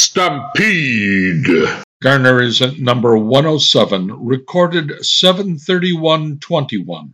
Stampede. Garner is at number 107, recorded 7/31/21.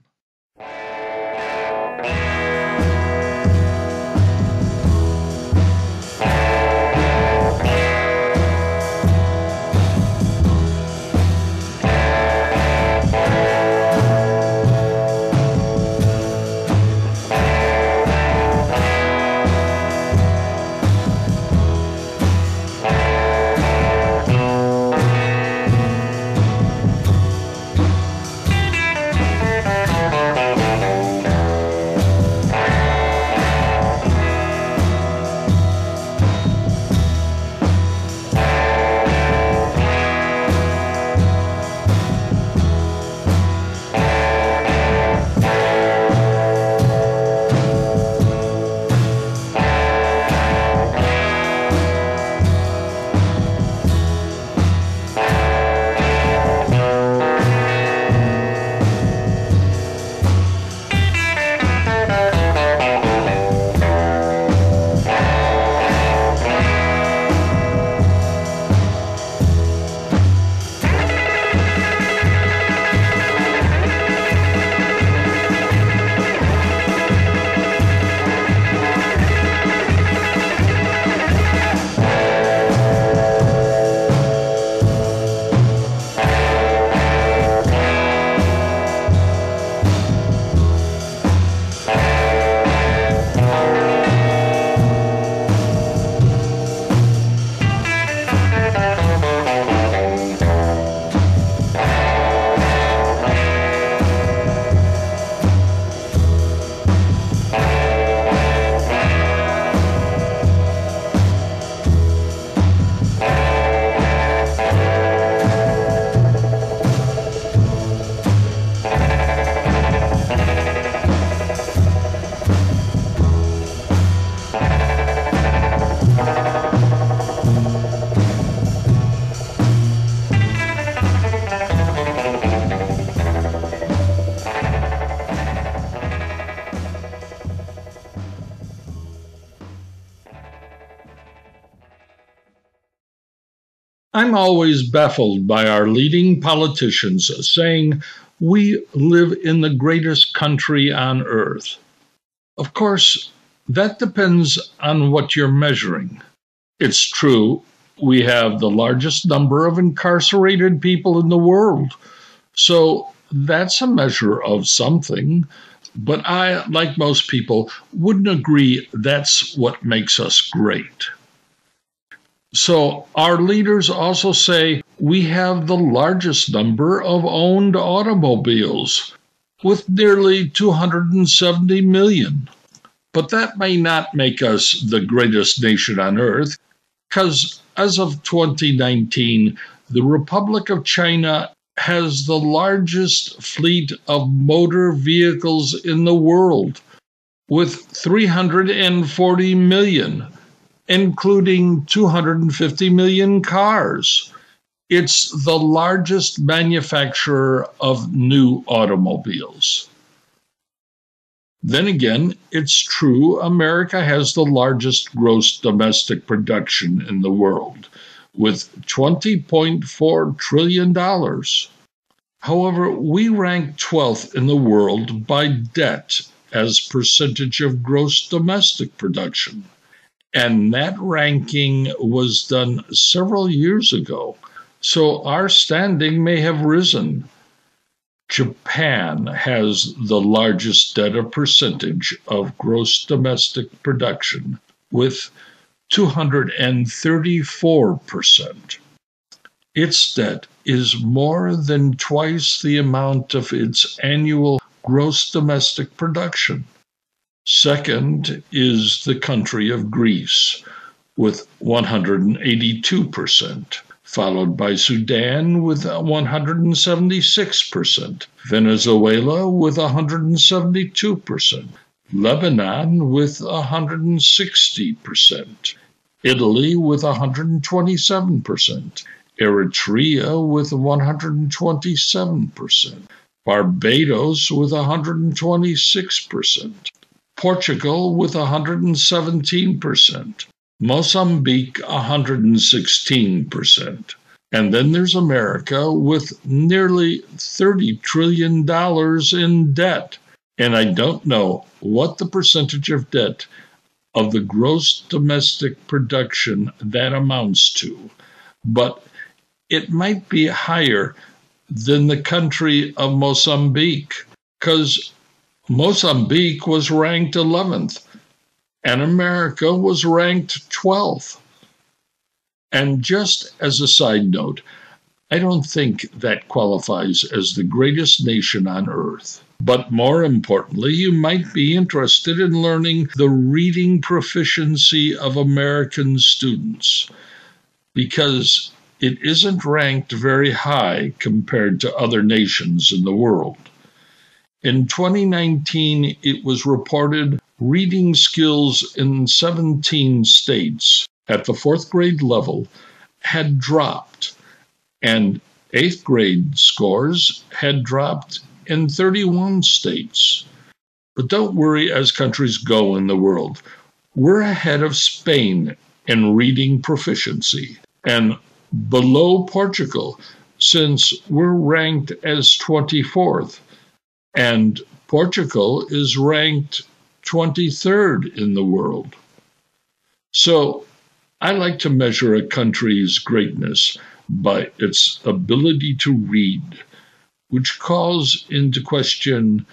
I'm always baffled by our leading politicians saying we live in the greatest country on earth. Of course, that depends on what you're measuring. It's true, we have the largest number of incarcerated people in the world, so that's a measure of something. But I, like most people, wouldn't agree that's what makes us great. So our leaders also say we have the largest number of owned automobiles, with nearly 270 million. But that may not make us the greatest nation on earth, because as of 2019, the Republic of China has the largest fleet of motor vehicles in the world, with 340 million. Including 250 million cars. It's the largest manufacturer of new automobiles. Then again, it's true America has the largest gross domestic production in the world, with $20.4 trillion. However, we rank 12th in the world by debt as percentage of gross domestic production. And that ranking was done several years ago, so our standing may have risen. Japan has the largest debt of percentage of gross domestic production, with 234%. Its debt is more than twice the amount of its annual gross domestic production. Second is the country of Greece, with 182%, followed by Sudan with 176%, Venezuela with 172%, Lebanon with 160%, Italy with 127%, Eritrea with 127%, Barbados with 126%. Portugal with 117%, Mozambique, 116%. And then there's America with nearly $30 trillion in debt. And I don't know what the percentage of debt of the gross domestic production that amounts to, but it might be higher than the country of Mozambique, because Mozambique was ranked 11th and America was ranked 12th. And just as a side note, I don't think that qualifies as the greatest nation on earth. But more importantly, you might be interested in learning the reading proficiency of American students, because it isn't ranked very high compared to other nations in the world. In 2019, it was reported reading skills in 17 states at the fourth grade level had dropped, and eighth grade scores had dropped in 31 states. But don't worry, as countries go in the world, we're ahead of Spain in reading proficiency and below Portugal, since we're ranked as 24th, and Portugal is ranked 23rd in the world. So I like to measure a country's greatness by its ability to read, which calls into question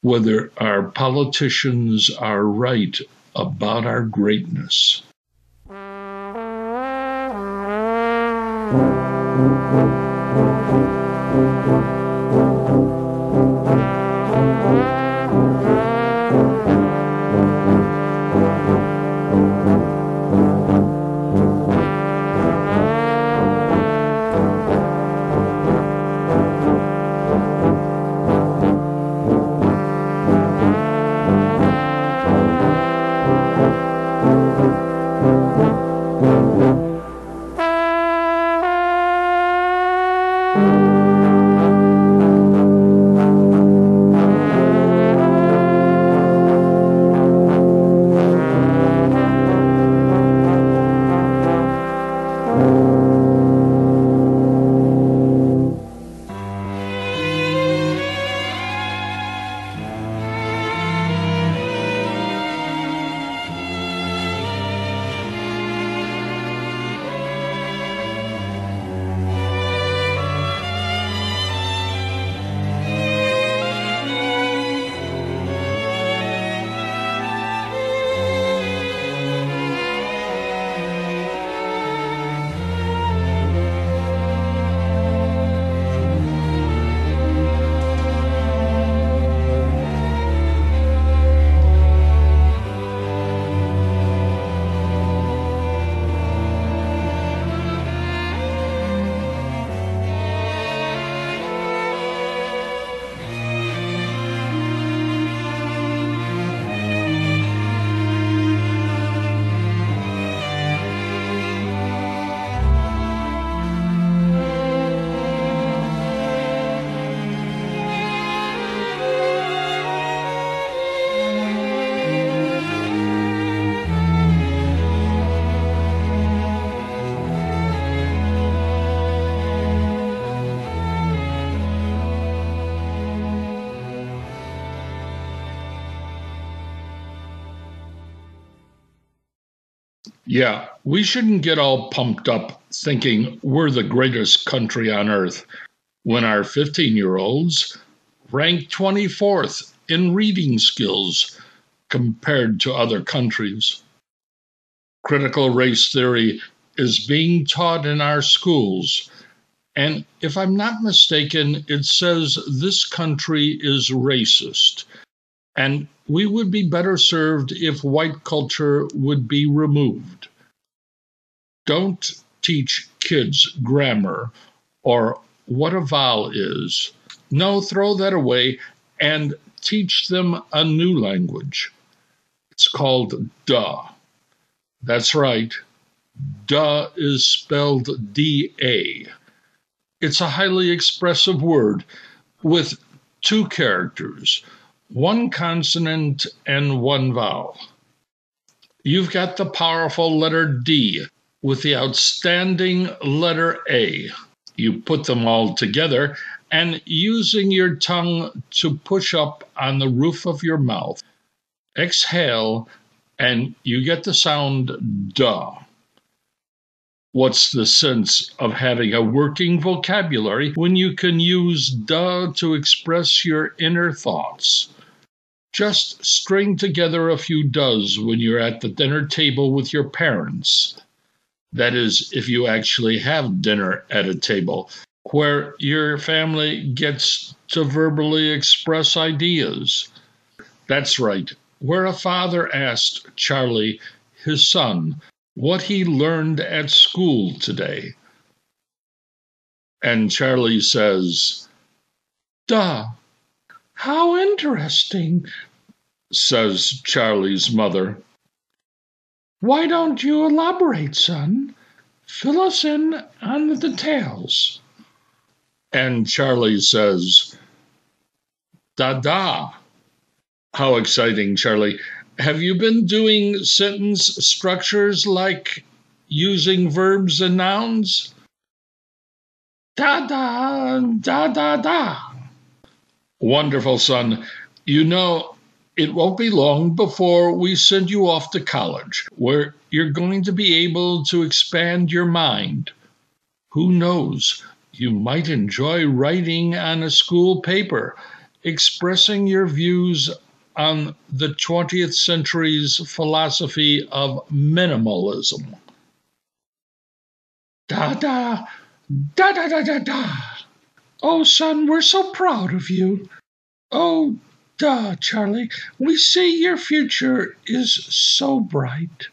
whether our politicians are right about our greatness. Yeah, we shouldn't get all pumped up thinking we're the greatest country on earth when our 15-year-olds rank 24th in reading skills compared to other countries. Critical race theory is being taught in our schools, and if I'm not mistaken, it says this country is racist, and we would be better served if white culture would be removed. Don't teach kids grammar or what a vowel is. No, throw that away and teach them a new language. It's called duh. That's right. Duh is spelled D-A. It's a highly expressive word with two characters, one consonant and one vowel. you've got the powerful letter D with the outstanding letter A. You put them all together and using your tongue to push up on the roof of your mouth, exhale, and you get the sound duh. What's the sense of having a working vocabulary when you can use duh to express your inner thoughts? Just string together a few does when you're at the dinner table with your parents. That is, if you actually have dinner at a table where your family gets to verbally express ideas. That's right, where a father asked Charlie, his son, what he learned at school today. And Charlie says, duh. How interesting, says Charlie's mother. Why don't you elaborate, son? Fill us in on the details. And Charlie says, da-da. How exciting, Charlie. Have you been doing sentence structures like using verbs and nouns? Da-da, da-da-da. Wonderful, son. You know, it won't be long before we send you off to college, where you're going to be able to expand your mind. Who knows? You might enjoy writing on a school paper, expressing your views on the 20th century's philosophy of minimalism. Da-da, da-da-da-da-da. Oh, son, we're so proud of you. Oh, duh, Charlie, we see your future is so bright.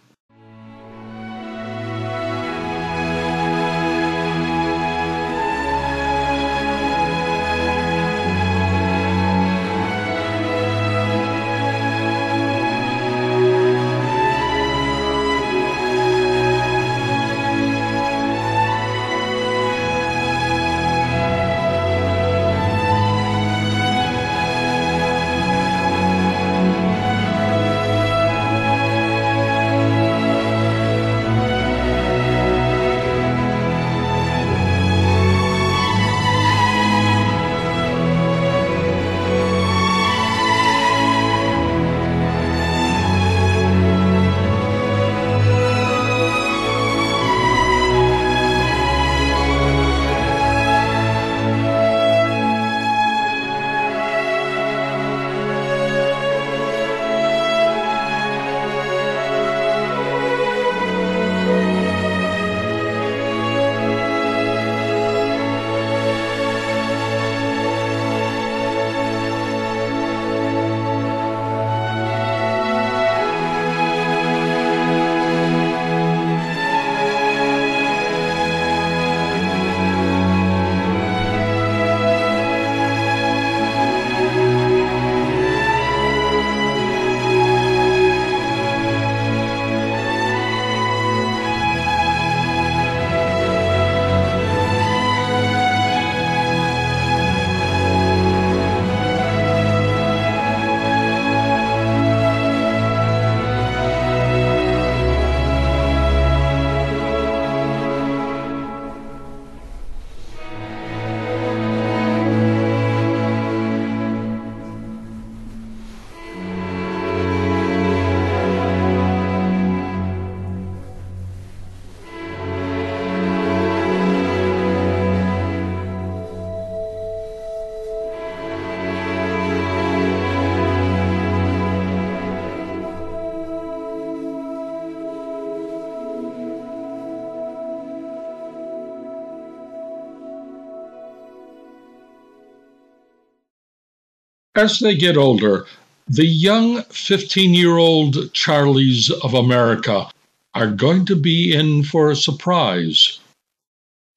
As they get older, the young 15-year-old Charlies of America are going to be in for a surprise.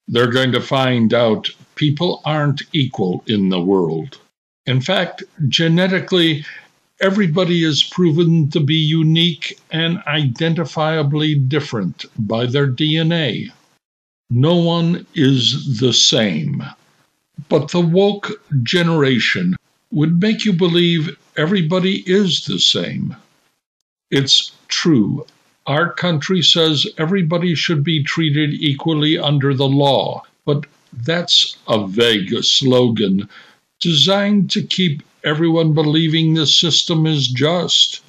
They're going to find out people aren't equal in the world. In fact, genetically, everybody is proven to be unique and identifiably different by their DNA. No one is the same. But the woke generation would make you believe everybody is the same. It's true, Our country says everybody should be treated equally under the law, but that's a vague slogan designed to keep everyone believing the system is just.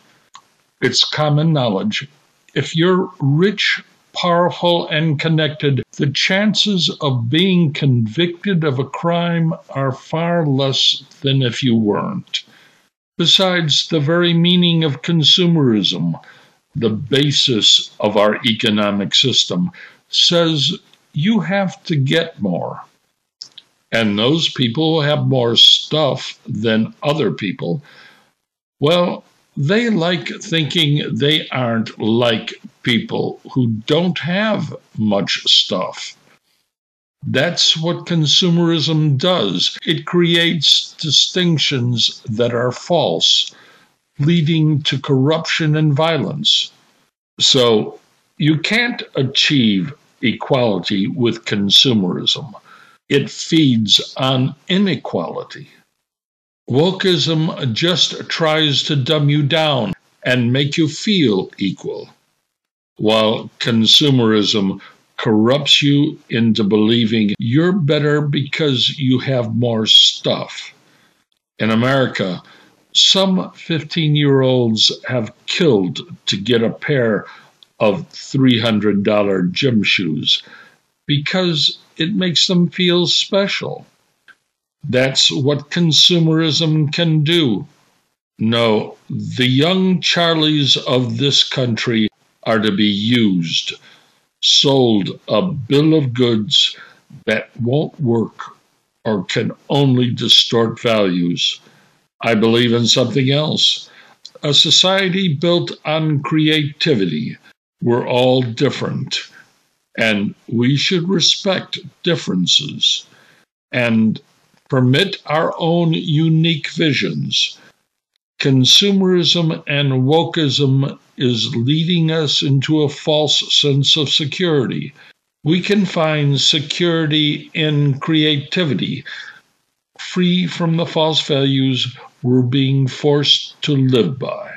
It's common knowledge. If you're rich, powerful, and connected, the chances of being convicted of a crime are far less than if you weren't. Besides, the very meaning of consumerism, the basis of our economic system, says you have to get more. And those people who have more stuff than other people, well, they like thinking they aren't like people who don't have much stuff. That's what consumerism does. It creates distinctions that are false, leading to corruption and violence. So you can't achieve equality with consumerism. It feeds on inequality. Wokeism just tries to dumb you down and make you feel equal, while consumerism corrupts you into believing you're better because you have more stuff. In America, some 15-year-olds have killed to get a pair of $300 gym shoes because it makes them feel special. That's what consumerism can do. No, the young Charlies of this country are to be used, sold a bill of goods that won't work or can only distort values. I believe in something else, a society built on creativity. We're all different, and we should respect differences and permit our own unique visions. Consumerism and wokeism is leading us into a false sense of security. We can find security in creativity, free from the false values we're being forced to live by.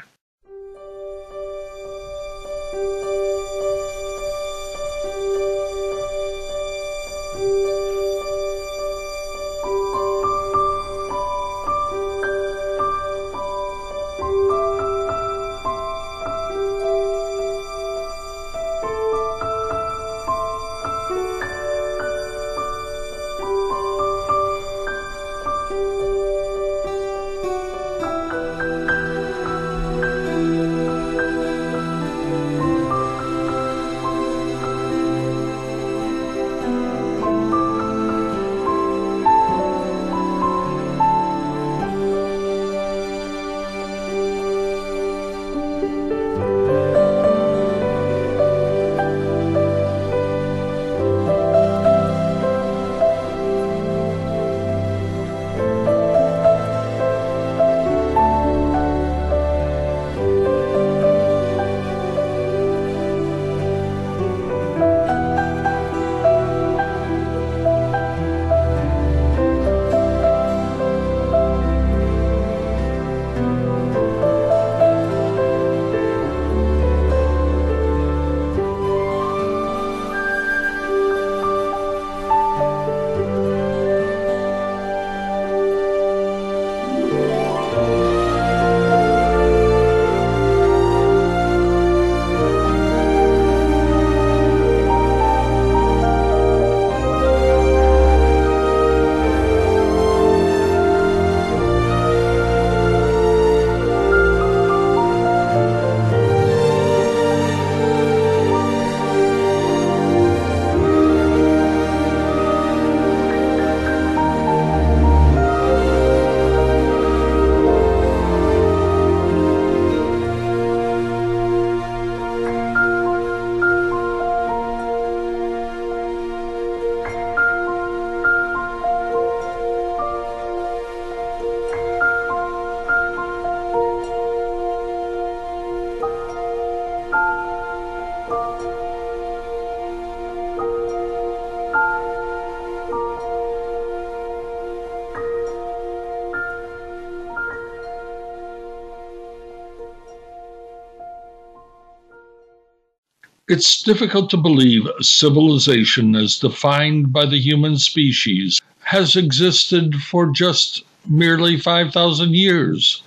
It's difficult to believe civilization as defined by the human species has existed for just merely 5,000 years.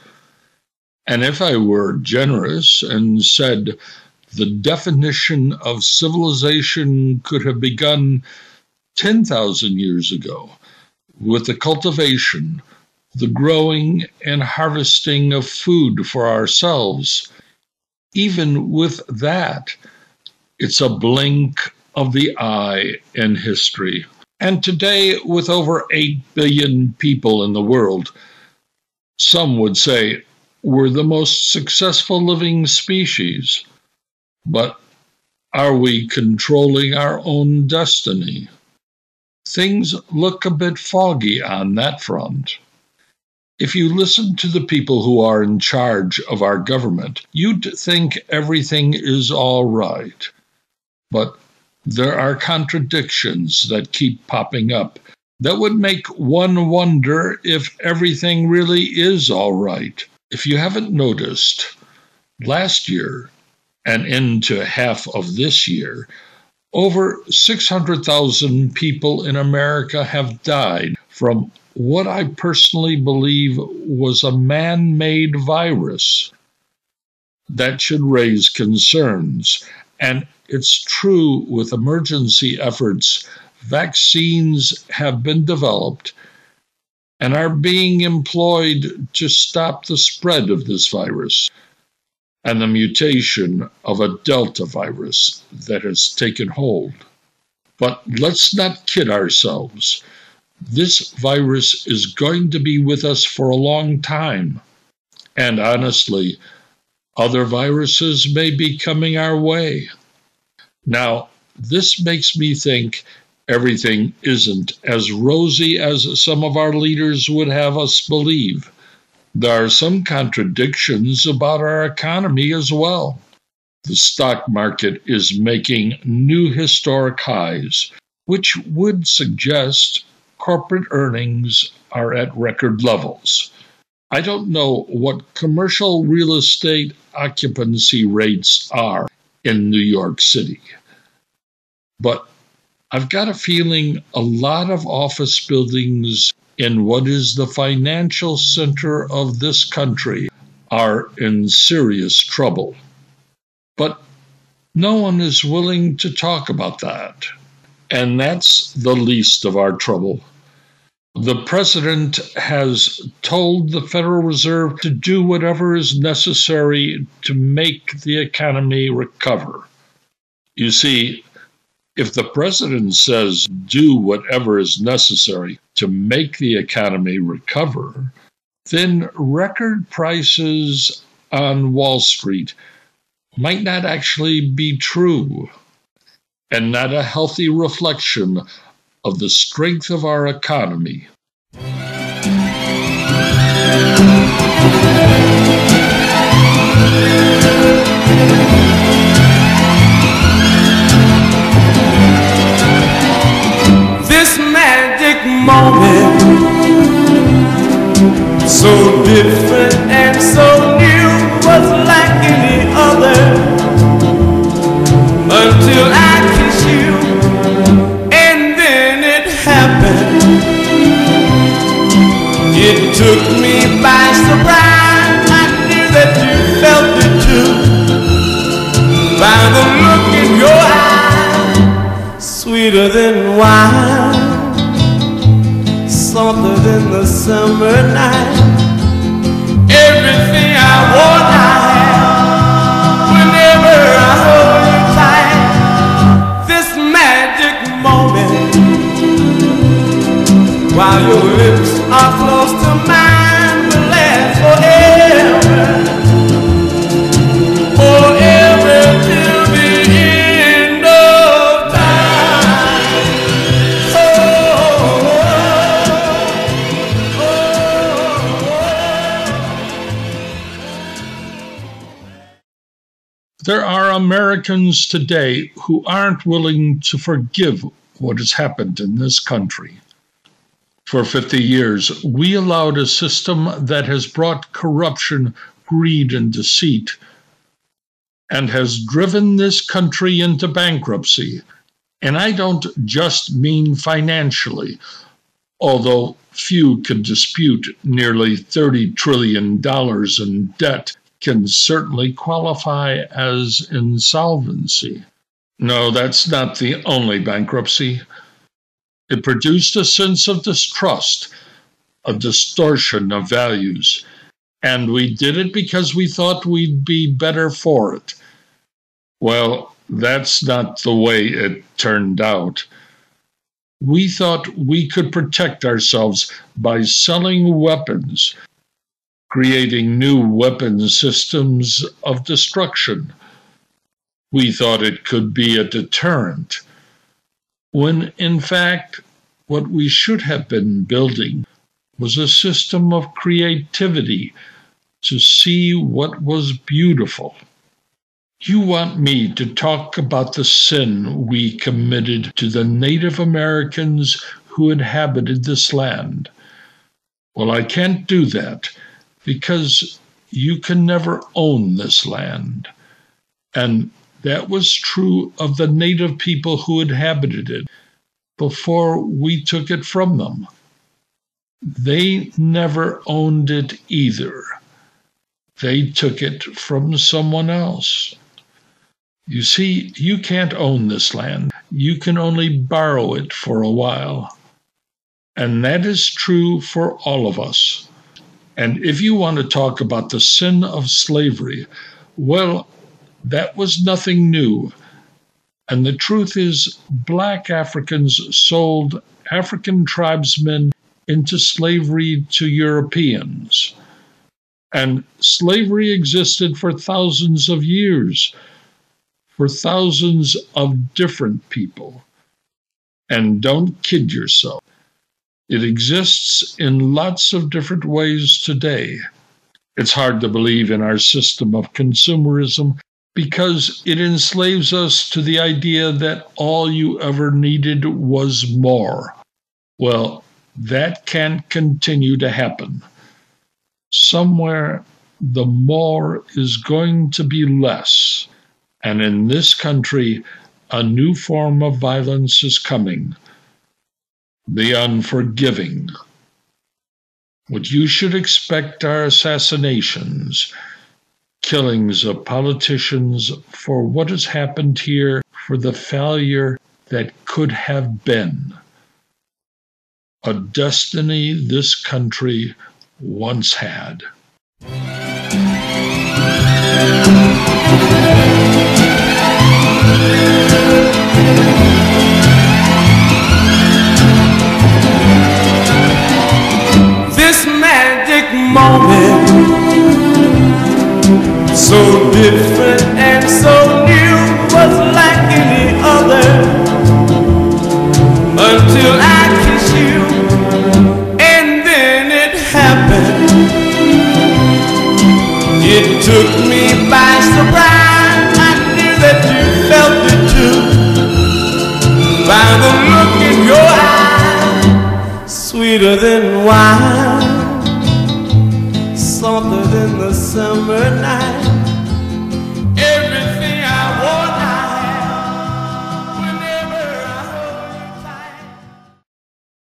And if I were generous and said the definition of civilization could have begun 10,000 years ago with the cultivation, the growing and harvesting of food for ourselves, even with that, it's a blink of the eye in history. And today, with over 8 billion people in the world, some would say we're the most successful living species. But are we controlling our own destiny? Things look a bit foggy on that front. If you listen to the people who are in charge of our government, you'd think everything is all right. But there are contradictions that keep popping up that would make one wonder if everything really is all right. If you haven't noticed, last year and into half of this year, over 600,000 people in America have died from what I personally believe was a man-made virus. That should raise concerns, and it's true with emergency efforts. Vaccines have been developed and are being employed to stop the spread of this virus and the mutation of a Delta virus that has taken hold. But let's not kid ourselves. This virus is going to be with us for a long time. And honestly, other viruses may be coming our way. Now, this makes me think everything isn't as rosy as some of our leaders would have us believe. There are some contradictions about our economy as well. The stock market is making new historic highs, which would suggest corporate earnings are at record levels. I don't know what commercial real estate occupancy rates are in New York City, but I've got a feeling a lot of office buildings in what is the financial center of this country are in serious trouble. But no one is willing to talk about that. And that's the least of our trouble. The president has told the Federal Reserve to do whatever is necessary to make the economy recover. You see, if the president says do whatever is necessary to make the economy recover, then record prices on Wall Street might not actually be true, and not a healthy reflection of the strength of our economy. This magic moment, so different and so new, was like any other until I kissed you. It took me by surprise, I knew that you felt it too, by the look in your eyes, sweeter than wine, softer than the summer night. Everything I want I have, whenever I hold you tight. This magic moment, while your lips are close to mine, will last forever till the end of time. Oh, oh, oh, oh. There are Americans today who aren't willing to forgive what has happened in this country. For 50 years, we allowed a system that has brought corruption, greed, and deceit and has driven this country into bankruptcy. And I don't just mean financially, although few can dispute nearly $30 trillion in debt can certainly qualify as insolvency. No, that's not the only bankruptcy. It produced a sense of distrust, a distortion of values, and we did it because we thought we'd be better for it. Well, that's not the way it turned out. We thought we could protect ourselves by selling weapons, creating new weapon systems of destruction. We thought it could be a deterrent, when in fact what we should have been building was a system of creativity to see what was beautiful. You want me to talk about the sin we committed to the Native Americans who inhabited this land? Well, I can't do that because you can never own this land. And that was true of the Native people who inhabited it before we took it from them. They never owned it either. They took it from someone else. You see, you can't own this land. You can only borrow it for a while. And that is true for all of us. And if you want to talk about the sin of slavery, well, that was nothing new. And the truth is, black Africans sold African tribesmen into slavery to Europeans. And slavery existed for thousands of years, for thousands of different people. And don't kid yourself. It exists in lots of different ways today. It's hard to believe in our system of consumerism because it enslaves us to the idea that all you ever needed was more. Well, that can't continue to happen. Somewhere, the more is going to be less. And in this country, a new form of violence is coming. The unforgiving. What you should expect are assassinations, killings of politicians for what has happened here, for the failure that could have been. A destiny this country once had. This magic moment, so different and so new, was like any other until I kissed you, and then it happened. It took me by surprise. I knew that you felt it too by the look in your eyes, sweeter than wine.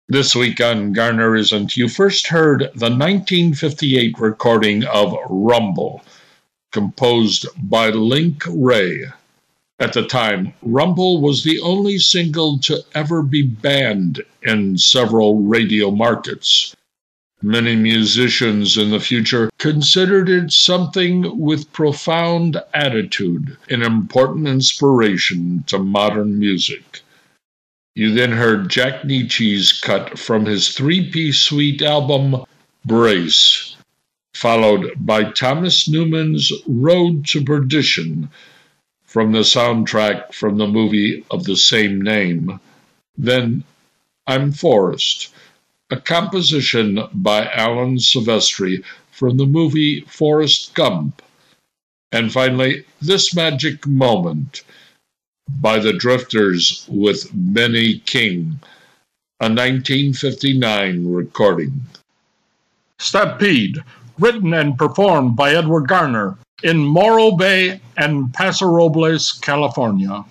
This week on Garner Isn't, you first heard the 1958 recording of Rumble, composed by Link Ray. At the time, Rumble was the only single to ever be banned in several radio markets. Many musicians in the future considered it something with profound attitude, an important inspiration to modern music. You then heard Jack Nietzsche's cut from his three-piece suite album, Brace, followed by Thomas Newman's Road to Perdition from the soundtrack from the movie of the same name. Then, I'm Forrest, a composition by Alan Silvestri from the movie Forrest Gump. And finally, This Magic Moment by The Drifters with Benny King, a 1959 recording. Stampede, written and performed by Edward Garner, in Morro Bay and Paso Robles, California.